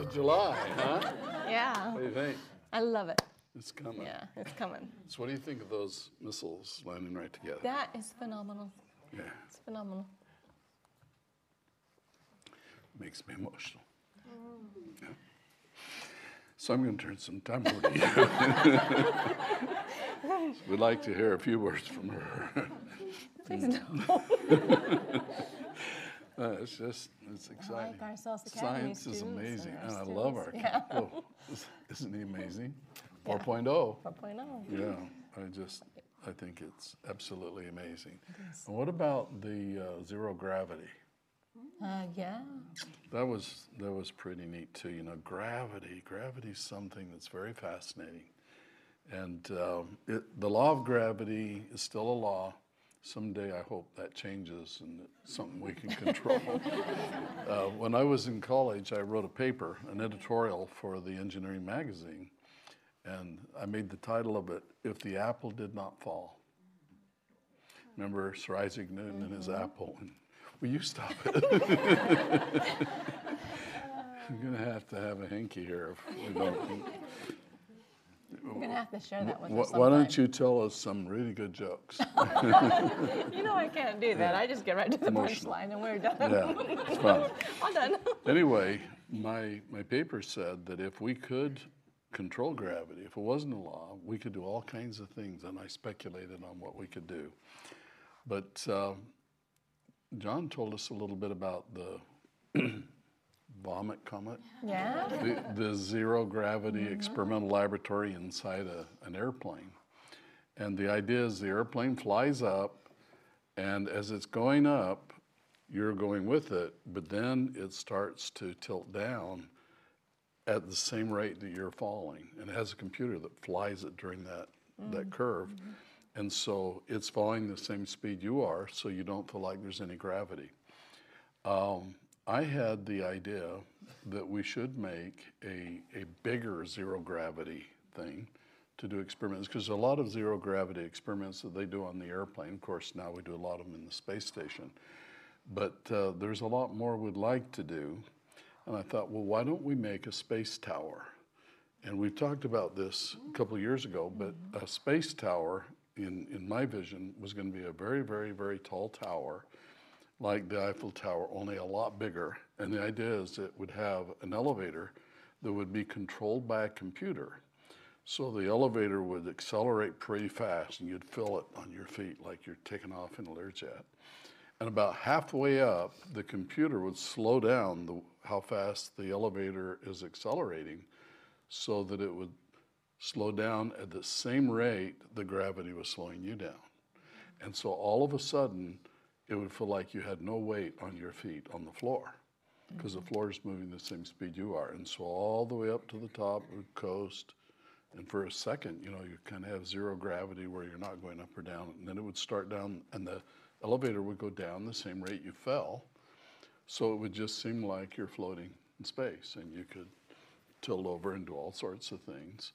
4th of July, huh? Yeah. What do you think? I love it. It's coming. Yeah, it's coming. So what do you think of those missiles landing right together? That is phenomenal. Yeah. It's phenomenal. Makes me emotional. Yeah. So I'm going to turn some time over to you. We'd like to hear a few words from her. Please no. It's just, it's exciting. I like science is amazing, and I love our capital. Yeah. Isn't he amazing? 4.0. 4.0. Yeah, I think it's absolutely amazing. It and what about the zero gravity? Yeah. That was pretty neat too. You know, gravity's something that's very fascinating, and the law of gravity is still a law. Someday I hope that changes and it's something we can control. When I was in college, I wrote a paper, an editorial for the engineering magazine, and I made the title of it, "If the Apple Did Not Fall." Remember Sir Isaac Newton and his apple? Will you stop it? I'm going to have a hanky here. If we don't. You're going to have to share that with us sometime. Why don't you tell us some really good jokes? You know I can't do that. Yeah. I just get right to the punchline and we're done. Yeah, it's fun. I'm done. Anyway, my paper said that if we could control gravity, if it wasn't a law, we could do all kinds of things, and I speculated on what we could do. But... John told us a little bit about the Vomit Comet. Yeah. The zero gravity experimental laboratory inside an airplane. And the idea is the airplane flies up, and as it's going up, you're going with it, but then it starts to tilt down at the same rate that you're falling. And it has a computer that flies it during that curve. Mm-hmm. And so it's falling the same speed you are, so you don't feel like there's any gravity. I had the idea that we should make a bigger zero gravity thing to do experiments, because a lot of zero gravity experiments that they do on the airplane, of course now we do a lot of them in the space station, but there's a lot more we'd like to do. And I thought, well, why don't we make a space tower? And we've talked about this a couple of years ago, but a space tower, in my vision, was going to be a very, very, very tall tower, like the Eiffel Tower, only a lot bigger. And the idea is it would have an elevator that would be controlled by a computer. So the elevator would accelerate pretty fast, and you'd feel it on your feet like you're taking off in an air jet. And about halfway up, the computer would slow down how fast the elevator is accelerating so that it would slow down at the same rate the gravity was slowing you down. And so all of a sudden, it would feel like you had no weight on your feet on the floor, because the floor is moving the same speed you are. And so all the way up to the top, it would coast. And for a second, you know, you kind of have zero gravity where you're not going up or down. And then it would start down, and the elevator would go down the same rate you fell. So it would just seem like you're floating in space, and you could tilt over and do all sorts of things.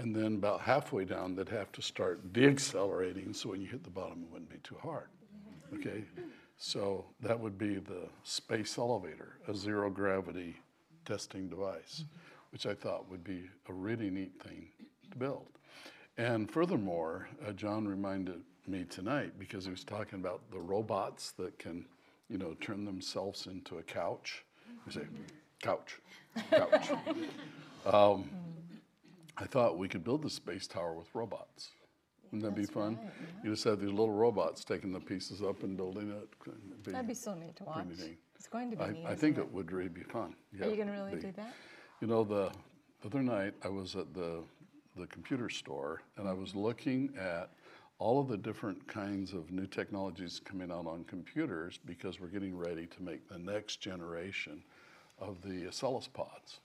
And then about halfway down, they'd have to start deaccelerating, so when you hit the bottom, it wouldn't be too hard, okay? So that would be the space elevator, a zero gravity testing device, which I thought would be a really neat thing to build. And furthermore, John reminded me tonight, because he was talking about the robots that can, you know, turn themselves into a couch. We say, couch, couch. I thought we could build the space tower with robots. Wouldn't that be fun? Right, yeah. You just have these little robots taking the pieces up and building it. That'd be so neat to watch. It's going to be neat. I think it would really be fun. Yeah, are you going to really do that? You know, the other night I was at the computer store, and I was looking at all of the different kinds of new technologies coming out on computers, because we're getting ready to make the next generation of the Acellus pods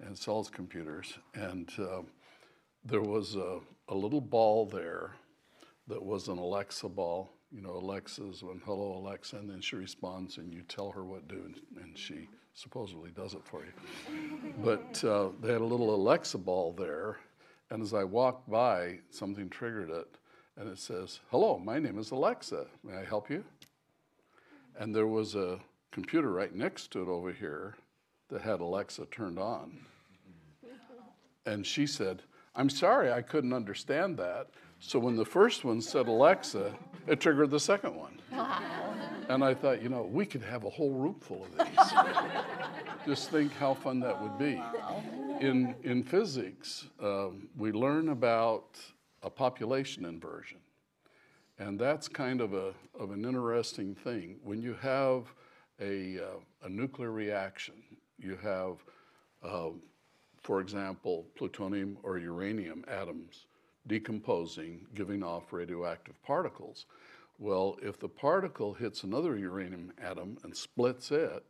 and Acellus computers. And there was a little ball there that was an Alexa ball. You know, Alexa's when, hello Alexa, and then she responds and you tell her what to do, and she supposedly does it for you. But they had a little Alexa ball there, and as I walked by, something triggered it, and it says, hello, my name is Alexa, may I help you? And there was a computer right next to it over here that had Alexa turned on. And she said, "I'm sorry, I couldn't understand that." So when the first one said Alexa, it triggered the second one. And I thought, you know, we could have a whole room full of these. Just think how fun that would be. In physics, we learn about a population inversion. And that's kind of an interesting thing. When you have a nuclear reaction, you have, for example, plutonium or uranium atoms decomposing, giving off radioactive particles. Well, if the particle hits another uranium atom and splits it,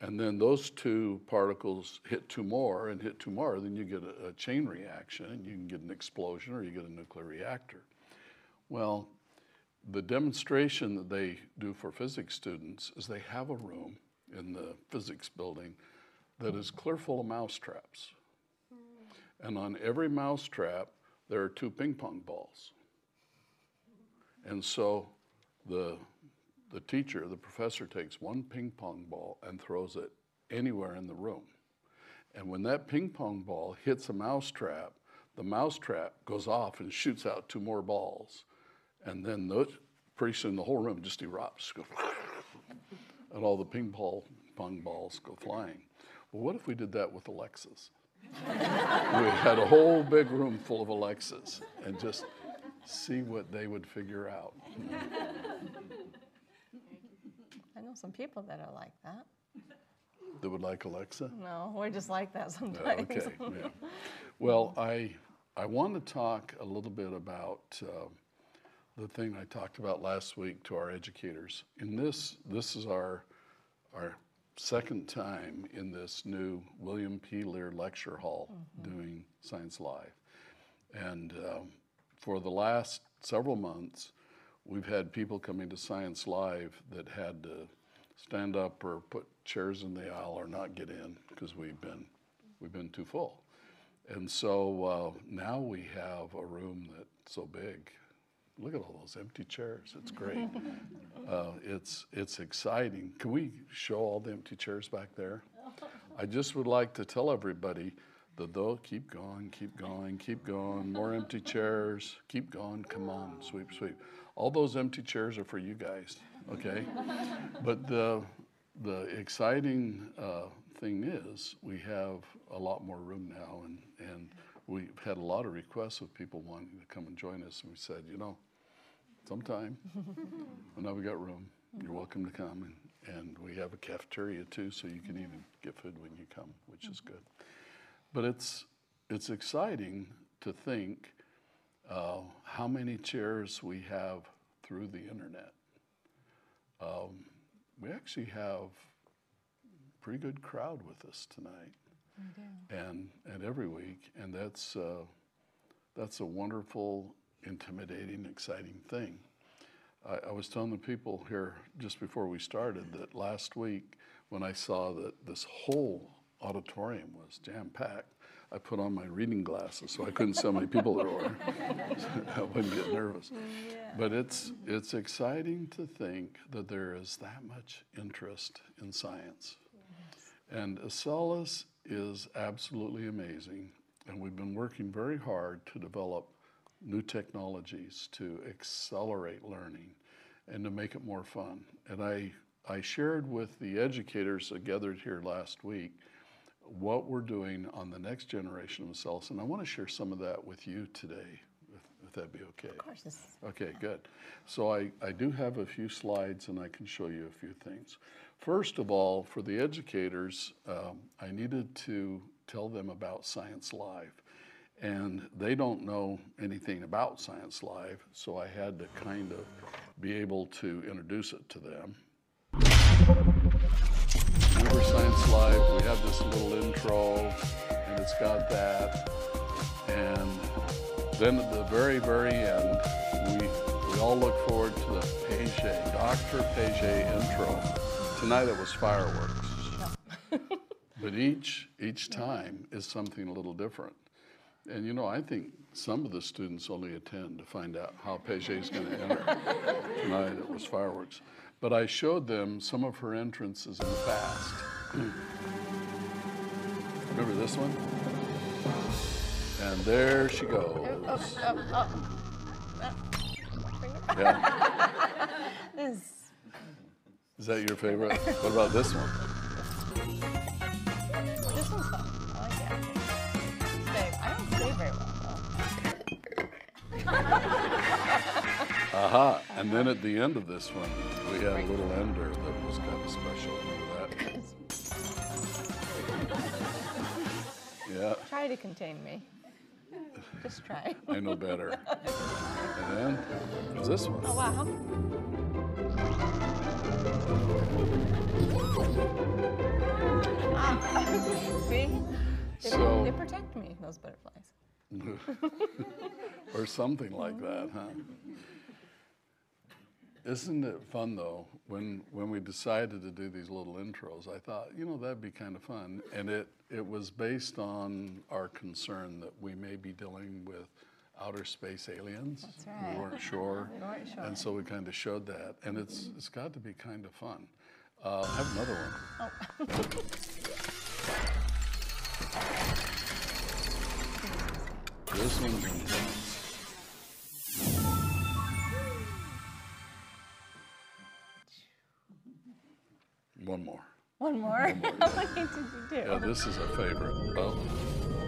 and then those two particles hit two more and hit two more, then you get a chain reaction, and you can get an explosion or you get a nuclear reactor. Well, the demonstration that they do for physics students is they have a room in the physics building that is clear full of mousetraps. And on every mousetrap, there are two ping pong balls. And so the teacher, the professor, takes one ping pong ball and throws it anywhere in the room. And when that ping pong ball hits a mousetrap, the mousetrap goes off and shoots out two more balls. And then pretty soon the whole room just erupts. And all the ping pong balls go flying. Well, what if we did that with Alexas? We had a whole big room full of Alexas and just see what they would figure out. I know some people that are like that. They would like Alexa? No, we're just like that sometimes. Yeah, okay, yeah. Well, I want to talk a little bit about the thing I talked about last week to our educators. In this is our second time in this new William P. Lear Lecture Hall doing Science Live. And for the last several months, we've had people coming to Science Live that had to stand up or put chairs in the aisle or not get in because we've been too full. And so now we have a room that's so big. Look at all those empty chairs. It's great. It's exciting. Can we show all the empty chairs back there? I just would like to tell everybody that they'll keep going, keep going, keep going. More empty chairs. Keep going. Come on. Sweep, sweep. All those empty chairs are for you guys, okay? But the exciting thing is we have a lot more room now, and we've had a lot of requests of people wanting to come and join us, and we said, you know, sometime, well, now we got room, you're welcome to come, and we have a cafeteria too, so you can even get food when you come, which is good. But it's exciting to think how many chairs we have through the internet. We actually have a pretty good crowd with us tonight. And every week, and that's a wonderful, intimidating, exciting thing. I was telling the people here just before we started that last week when I saw that this whole auditorium was jam-packed, I put on my reading glasses so I couldn't see how many people there were. I wouldn't get nervous. Yeah. But it's exciting to think that there is that much interest in science. Yes. And Acellus is absolutely amazing, and we've been working very hard to develop new technologies to accelerate learning and to make it more fun. And I shared with the educators that gathered here last week what we're doing on the next generation of Acellus, and I want to share some of that with you today, if that'd be okay. Of course. Okay, good. So I do have a few slides, and I can show you a few things. First of all, for the educators, I needed to tell them about Science Live. And they don't know anything about Science Live, so I had to kind of be able to introduce it to them. Remember Science Live, we have this little intro, and it's got that. And then at the very, very end, we all look forward to the Paget, Dr. Paget intro. Tonight it was fireworks, but each time is something a little different. And you know, I think some of the students only attend to find out how Paget's going to enter. Tonight it was fireworks. But I showed them some of her entrances in the past. Remember this one? And there she goes. Yeah. Is that your favorite? What about this one? This one's fun. I like it. I don't play very well, though. Aha. And then at the end of this one, we had a little ender that was kind of special. Remember that? Yeah. Try to contain me. Just try. I know better. And then there's this one. Oh, wow. See? They protect me, those butterflies. Or something like that, huh? Isn't it fun, though? When we decided to do these little intros, I thought, you know, that'd be kind of fun. And it was based on our concern that we may be dealing with outer space aliens. That's right. We weren't sure. And so we kind of showed that. And it's got to be kind of fun. I have another one. Oh. This one's intense. One more. One more? One more. How many did you do? Yeah, this is a favorite. Oh,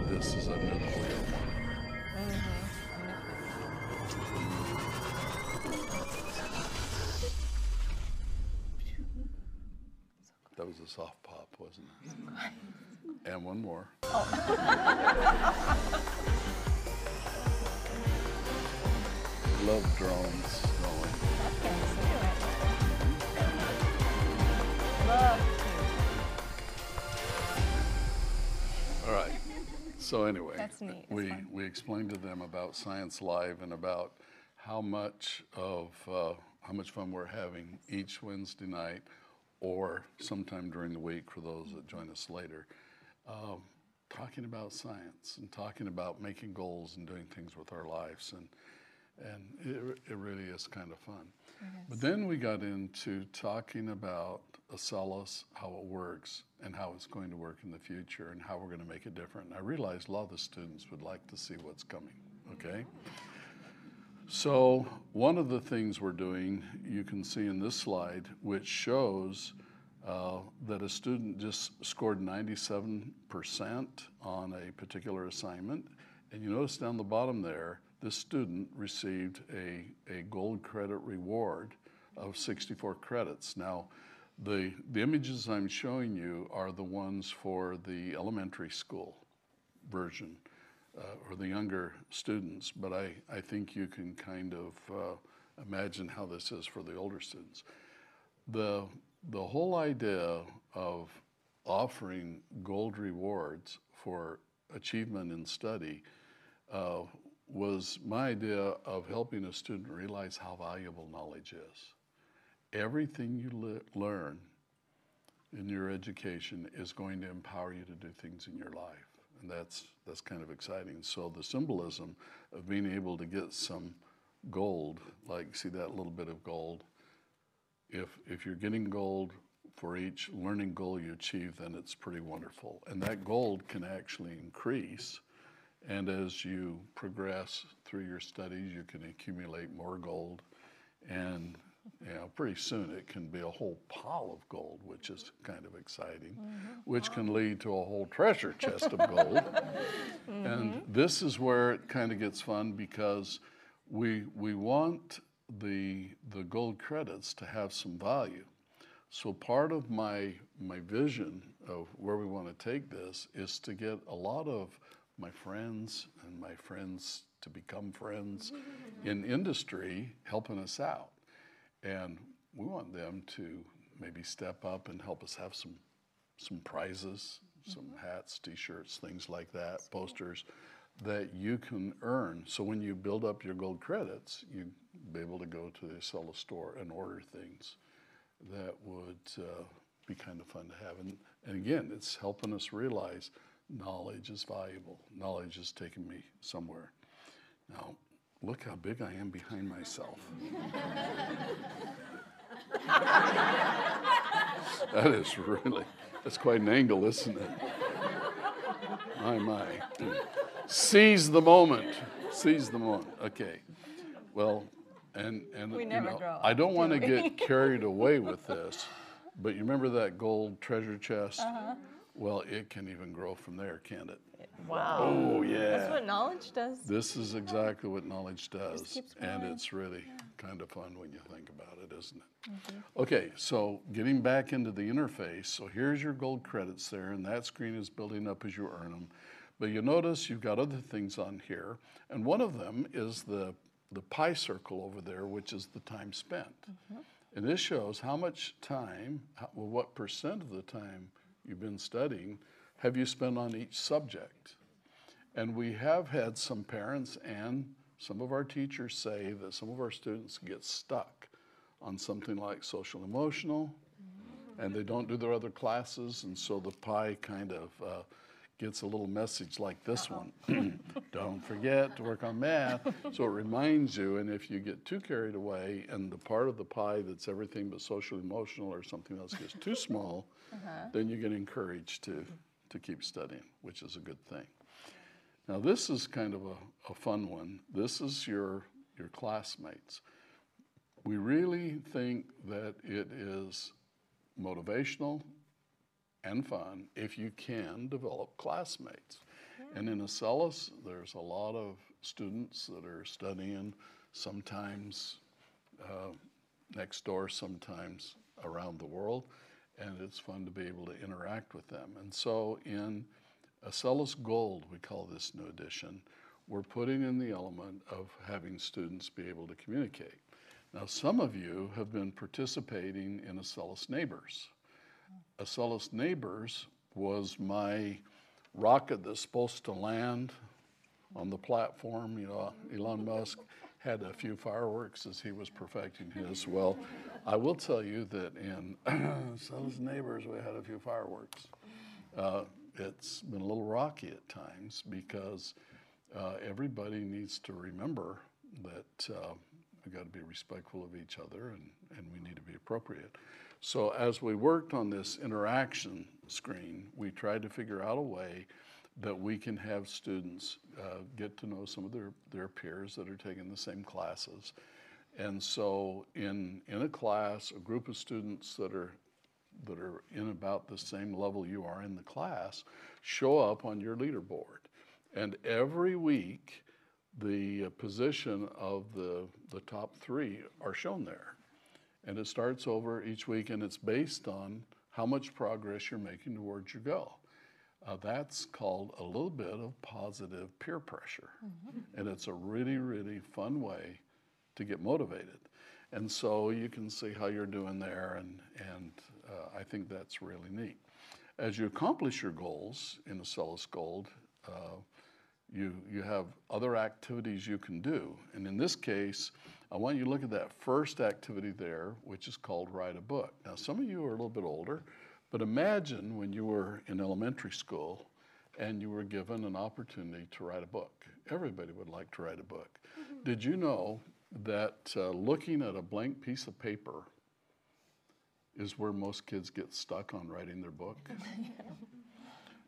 this is another one. That was a soft pop, wasn't it? And one more. Oh. Love drones. All right. So anyway, that's neat. we explained to them about Science Live and about how much fun we're having each Wednesday night, or sometime during the week for those that join us later, talking about science and talking about making goals and doing things with our lives, and it really is kind of fun. But then we got into talking about Acellus, how it works, and how it's going to work in the future, and how we're going to make it different. And I realized a lot of the students would like to see what's coming, okay? So one of the things we're doing, you can see in this slide, which shows that a student just scored 97% on a particular assignment. And you notice down the bottom there, this student received a gold credit reward of 64 credits. Now, the images I'm showing you are the ones for the elementary school version, or the younger students, but I think you can kind of imagine how this is for the older students. The whole idea of offering gold rewards for achievement in study was my idea of helping a student realize how valuable knowledge is. Everything you learn in your education is going to empower you to do things in your life, and that's kind of exciting. So the symbolism of being able to get some gold, like see that little bit of gold, if you're getting gold for each learning goal you achieve, then it's pretty wonderful. And that gold can actually increase. And as you progress through your studies, you can accumulate more gold. And you know, pretty soon it can be a whole pile of gold, which is kind of exciting, which can lead to a whole treasure chest of gold. And this is where it kind of gets fun, because we want the gold credits to have some value. So part of my vision of where we want to take this is to get a lot of my friends and my friends to become friends in industry helping us out. And we want them to maybe step up and help us have some prizes, some hats, t-shirts, things like that, posters that you can earn. So when you build up your gold credits, you'll be able to go to the Acellus store and order things that would be kind of fun to have. And again, it's helping us realize knowledge is valuable. Knowledge has taken me somewhere. Now, look how big I am behind myself. That is really, that's quite an angle, isn't it? My, my. Seize the moment. Seize the moment. Okay. Well, and we never grow up, I don't want to get carried away with this, but you remember that gold treasure chest? Uh-huh. Well, it can even grow from there, can't it? Wow. Oh, yeah. That's what knowledge does. This is exactly what knowledge does. And it's really kind of fun when you think about it, isn't it? Mm-hmm. Okay, so getting back into the interface. So here's your gold credits there, and that screen is building up as you earn them. But you notice you've got other things on here. And one of them is the pie circle over there, which is the time spent. Mm-hmm. And this shows how much time, well, what percent of the time you've been studying have you spent on each subject. And we have had some parents and some of our teachers say that some of our students get stuck on something like social emotional, and they don't do their other classes, and so the pie kind of gets a little message like this one. Don't forget to work on math. So it reminds you, and if you get too carried away and the part of the pie that's everything but social emotional or something else gets too small, then you get encouraged to keep studying, which is a good thing. Now this is kind of a fun one. This is your classmates. We really think that it is motivational and fun if you can develop classmates. Yeah. And in Acellus, there's a lot of students that are studying sometimes next door, sometimes around the world. And it's fun to be able to interact with them. And so in Acellus Gold, we call this new edition, we're putting in the element of having students be able to communicate. Now, some of you have been participating in Acellus Neighbors. Acellus Neighbors was my rocket that's supposed to land on the platform. You know, Elon Musk had a few fireworks as he was perfecting his. Well, I will tell you that in Acellus Neighbors, we had a few fireworks. It's been a little rocky at times because everybody needs to remember that we've got to be respectful of each other and we need to be appropriate. So as we worked on this interaction screen, we tried to figure out a way that we can have students get to know some of their peers that are taking the same classes. And so in a class, a group of students that are in about the same level you are in the class show up on your leaderboard. And every week, the position of the top three are shown there. And it starts over each week, and it's based on how much progress you're making towards your goal. That's called a little bit of positive peer pressure. Mm-hmm. And it's a really, really fun way to get motivated. And so you can see how you're doing there, and I think that's really neat. As you accomplish your goals in Acellus Gold, you have other activities you can do. And in this case, I want you to look at that first activity there, which is called Write a Book. Now, some of you are a little bit older, but imagine when you were in elementary school and you were given an opportunity to write a book. Everybody would like to write a book. Mm-hmm. Did you know that looking at a blank piece of paper is where most kids get stuck on writing their book?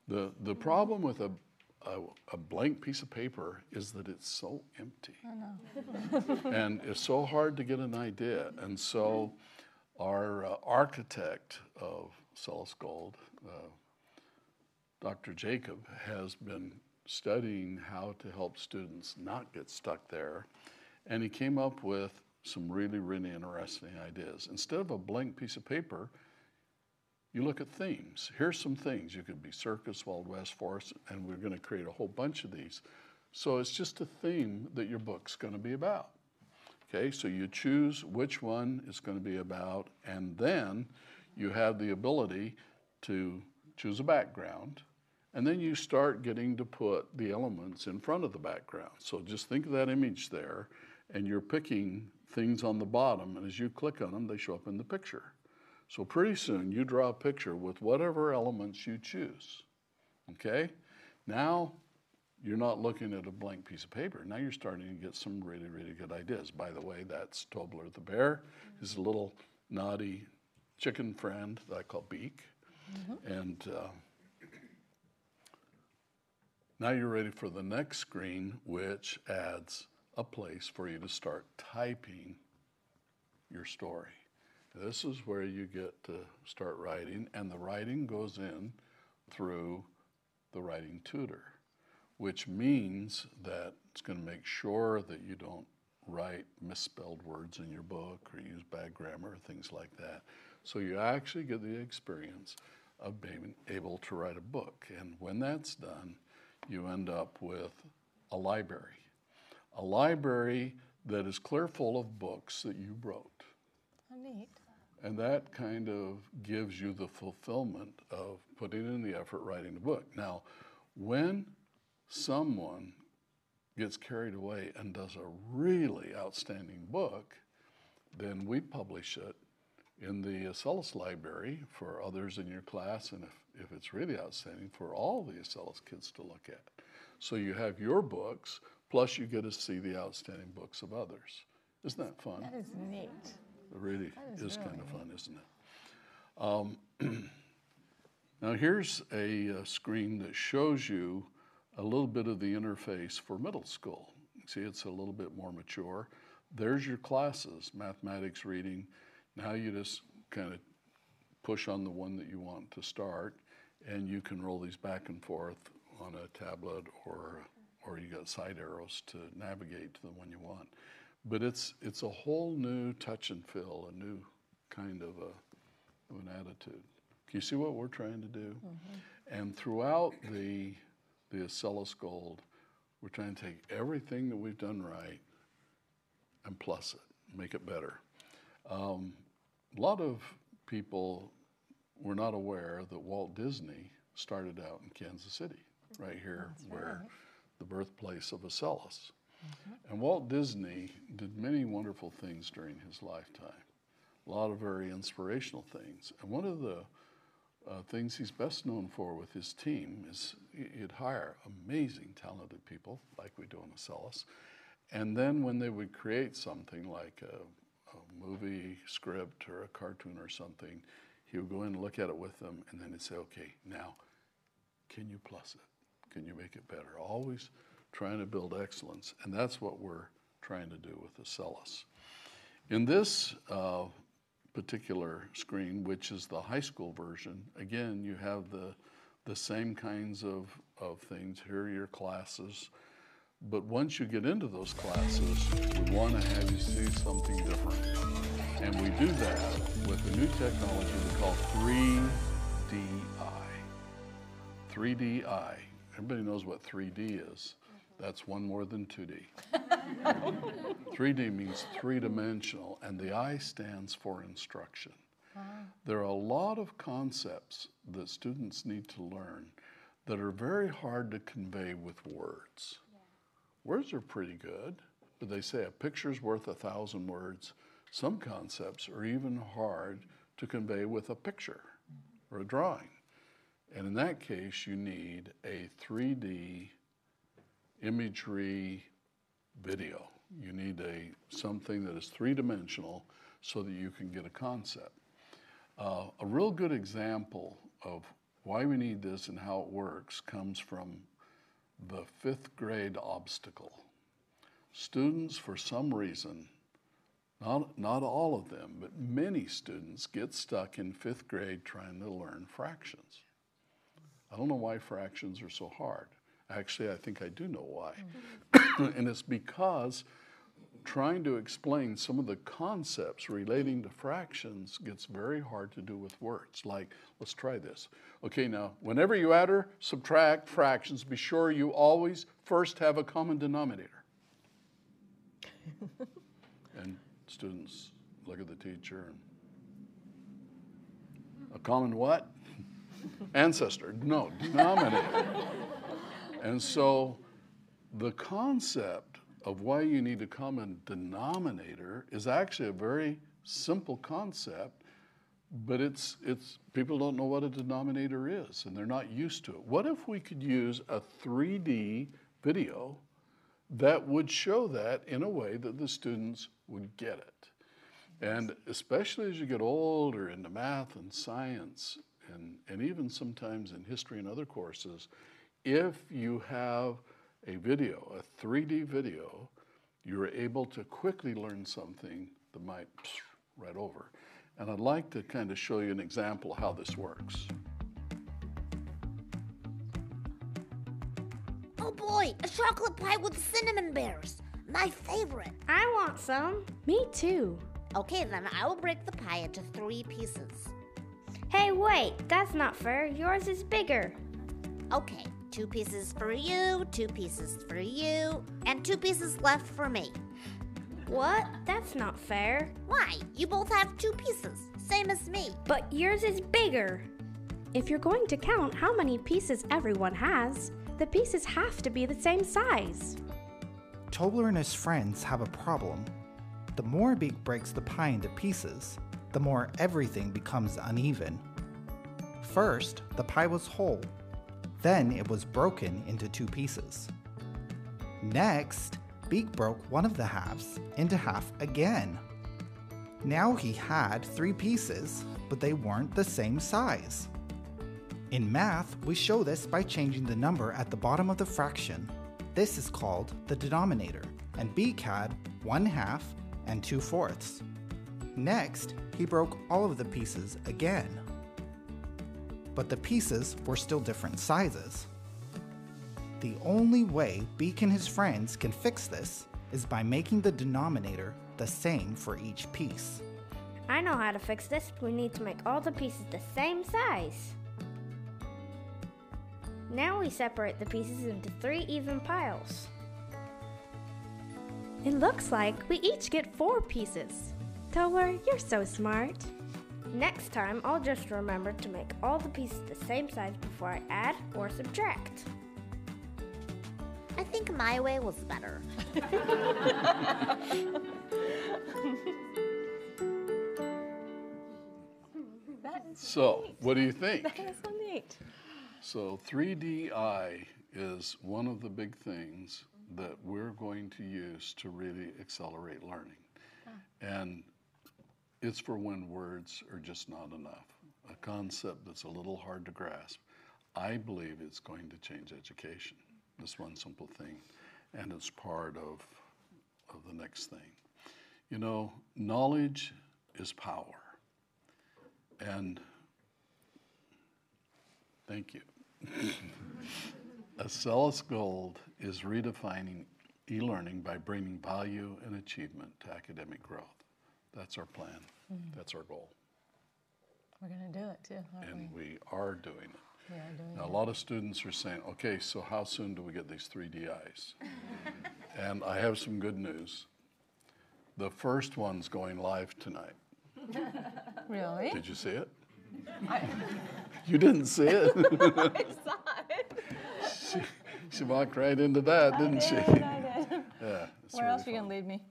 Yeah. The problem with a blank piece of paper is that it's so empty. I know. And it's so hard to get an idea. And so our architect of Acellus Gold, Dr. Jacob, has been studying how to help students not get stuck there. And he came up with some really, really interesting ideas. Instead of a blank piece of paper, you look at themes. Here's some things. You could be circus, Wild West, forest, and we're going to create a whole bunch of these. So it's just a theme that your book's going to be about. Okay, so you choose which one it's going to be about, and then you have the ability to choose a background, and then you start getting to put the elements in front of the background. So just think of that image there, and you're picking things on the bottom, and as you click on them, they show up in the picture. So pretty soon you draw a picture with whatever elements you choose, okay? Now you're not looking at a blank piece of paper. Now you're starting to get some really, really good ideas. By the way, that's Tobler the bear. He's a little naughty chicken friend that I call Beak. Mm-hmm. And now you're ready for the next screen, which adds a place for you to start typing your story. This is where you get to start writing, and the writing goes in through the writing tutor, which means that it's going to make sure that you don't write misspelled words in your book or use bad grammar, things like that. So you actually get the experience of being able to write a book. And when that's done, you end up with a library. A library that is clear full of books that you wrote. Oh, neat. And that kind of gives you the fulfillment of putting in the effort writing a book. Now, when someone gets carried away and does a really outstanding book, then we publish it in the Acellus library for others in your class, and if it's really outstanding, for all the Acellus kids to look at. So you have your books, plus you get to see the outstanding books of others. Isn't that fun? That is neat. It really is kind of fun, isn't it? Now here's a screen that shows you a little bit of the interface for middle school. See, it's a little bit more mature. There's your classes, mathematics, reading. Now you just kind of push on the one that you want to start, and you can roll these back and forth on a tablet, or you got side arrows to navigate to the one you want. But it's a whole new touch and feel, a new kind of an attitude. Can you see what we're trying to do? Mm-hmm. And throughout the Acellus Gold, we're trying to take everything that we've done right and plus it, make it better. A lot of people were not aware that Walt Disney started out in Kansas City, right here where the birthplace of Acellus. Mm-hmm. And Walt Disney did many wonderful things during his lifetime, a lot of very inspirational things. And one of the things he's best known for with his team is he'd hire amazing, talented people, like we do in Acellus, and then when they would create something like a movie script or a cartoon or something, he would go in and look at it with them, and then he'd say, okay, now, can you plus it? Can you make it better? Always trying to build excellence, and that's what we're trying to do with Acellus. In this particular screen, which is the high school version, again, you have the same kinds of things. Here are your classes, but once you get into those classes, we want to have you see something different. And we do that with a new technology we call 3DI. 3DI. Everybody knows what 3D is. That's one more than 2D. 3D means three-dimensional, and the I stands for instruction. Wow. There are a lot of concepts that students need to learn that are very hard to convey with words. Yeah. Words are pretty good, but they say a picture's worth 1,000 words. Some concepts are even hard to convey with a picture or a drawing. And in that case, you need a 3D imagery video. You need something that is three-dimensional so that you can get a concept. A real good example of why we need this and how it works comes from the 5th grade obstacle. Students, for some reason, not all of them, but many students get stuck in 5th grade trying to learn fractions. I don't know why fractions are so hard. Actually, I think I do know why. Mm-hmm. And it's because trying to explain some of the concepts relating to fractions gets very hard to do with words. Like, let's try this. Okay, now, whenever you add or subtract fractions, be sure you always first have a common denominator. And students look at the teacher and, a common what? Ancestor. No, denominator. And so the concept of why you need a common denominator is actually a very simple concept, but it's people don't know what a denominator is, and they're not used to it. What if we could use a 3D video that would show that in a way that the students would get it? And especially as you get older into math and science, and even sometimes in history and other courses, if you have a video, a 3D video, you're able to quickly learn something that might right over. And I'd like to kind of show you an example of how this works. Oh boy, a chocolate pie with cinnamon bears. My favorite. I want some. Me too. Okay, then I will break the pie into 3 pieces. Hey, wait, that's not fair. Yours is bigger. Okay, 2 pieces for you, 2 pieces for you, and 2 pieces left for me. What? That's not fair. Why? You both have 2 pieces, same as me. But yours is bigger. If you're going to count how many pieces everyone has, the pieces have to be the same size. Tobler and his friends have a problem. The more Beak breaks the pie into pieces, the more everything becomes uneven. First, the pie was whole. Then it was broken into 2 pieces. Next, Beak broke one of the halves into half again. Now he had 3 pieces, but they weren't the same size. In math, we show this by changing the number at the bottom of the fraction. This is called the denominator, and Beak had 1/2 and 2/4. Next, he broke all of the pieces again. But the pieces were still different sizes. The only way Beak and his friends can fix this is by making the denominator the same for each piece. I know how to fix this. We need to make all the pieces the same size. Now we separate the pieces into 3 even piles. It looks like we each get 4 pieces. Tobler, you're so smart. Next time, I'll just remember to make all the pieces the same size before I add or subtract. I think my way was better. So, what do you think? That is so neat. So 3DI is one of the big things that we're going to use to really accelerate learning. And it's for when words are just not enough. A concept that's a little hard to grasp. I believe it's going to change education. This one simple thing. And it's part of the next thing. You know, knowledge is power. And thank you. Acellus Gold is redefining e-learning by bringing value and achievement to academic growth. That's our plan. That's our goal. We're going to do it, too, aren't we? And we are doing it. Yeah, now, a lot of students are saying, okay, so how soon do we get these 3DIs? And I have some good news. The first one's going live tonight. Really? Did you see it? You didn't see it? I saw it. She walked right into that, didn't she? I did. Yeah, where else are you going to lead me?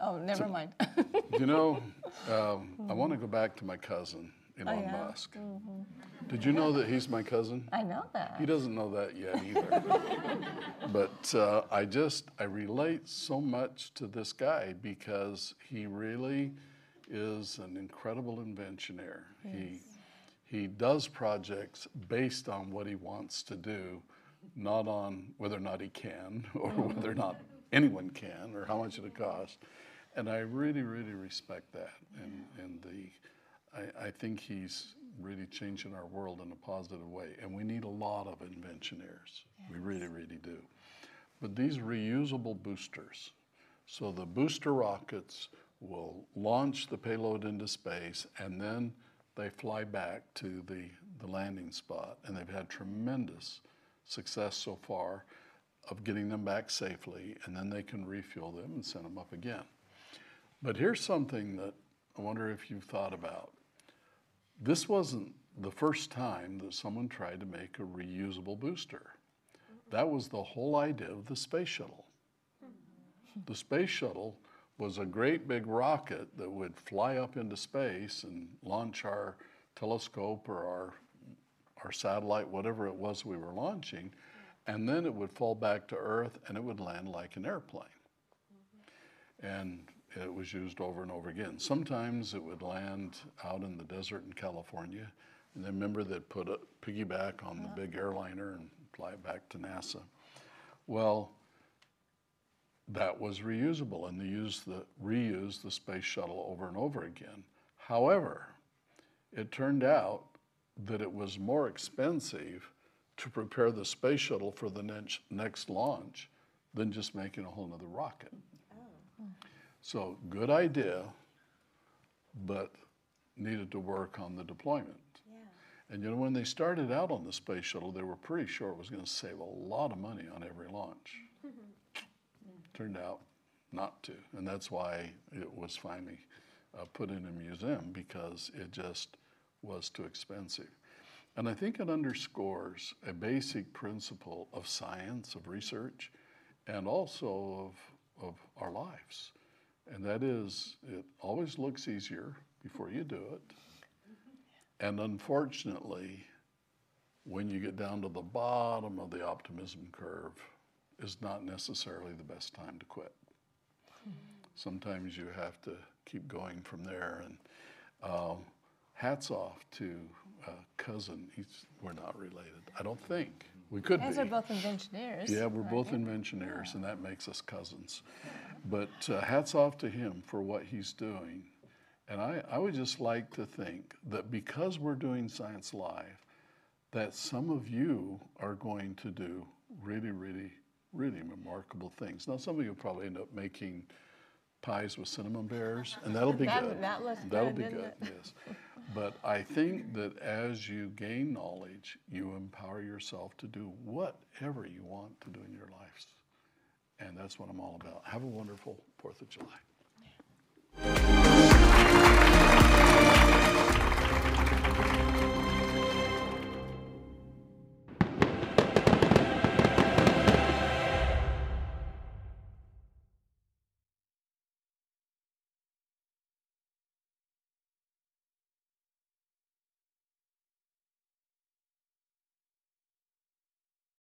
Oh, never mind. You know, I want to go back to my cousin, Elon Musk. Mm-hmm. Did you know that he's my cousin? I know that. He doesn't know that yet either. But I relate so much to this guy because he really is an incredible inventioneer. Yes. He does projects based on what he wants to do, not on whether or not he can or whether or not anyone can or how much it would cost. And I really, really respect that. And I think he's really changing our world in a positive way. And we need a lot of inventioneers. Yes. We really, really do. But these reusable boosters, so the booster rockets will launch the payload into space, and then they fly back to the landing spot. And they've had tremendous success so far of getting them back safely, and then they can refuel them and send them up again. But here's something that I wonder if you've thought about. This wasn't the first time that someone tried to make a reusable booster. That was the whole idea of the space shuttle. The space shuttle was a great big rocket that would fly up into space and launch our telescope or our satellite, whatever it was we were launching, and then it would fall back to Earth and it would land like an airplane. and it was used over and over again. Sometimes it would land out in the desert in California, and then remember they'd put a piggyback on the big airliner and fly it back to NASA. Well, that was reusable, and they used the, reused the space shuttle over and over again. However, it turned out that it was more expensive to prepare the space shuttle for the next launch than just making a whole nother rocket. Oh. So good idea, but needed to work on the deployment. And you know, when they started out on the space shuttle, they were pretty sure it was going to save a lot of money on every launch. Turned out not to. And that's why it was finally put in a museum, because it just was too expensive. And I think it underscores a basic principle of science, of research, and also of our lives. And that is, it always looks easier before you do it. And unfortunately, when you get down to the bottom of the optimism curve, is not necessarily the best time to quit. Sometimes you have to keep going from there. And hats off to cousin. We're not related, I don't think. We could be. You guys are both inventioneers. Yeah, we're both inventioneers, and that makes us cousins. But hats off to him for what he's doing. And I would just like to think that because we're doing Science Live, that some of you are going to do really, really, really remarkable things. Now, some of you will probably end up making pies with cinnamon bears, and that'll be good. That looks good, that'll be good, yes. But I think that as you gain knowledge, you empower yourself to do whatever you want to do in your lives. And that's what I'm all about. Have a wonderful 4th of July.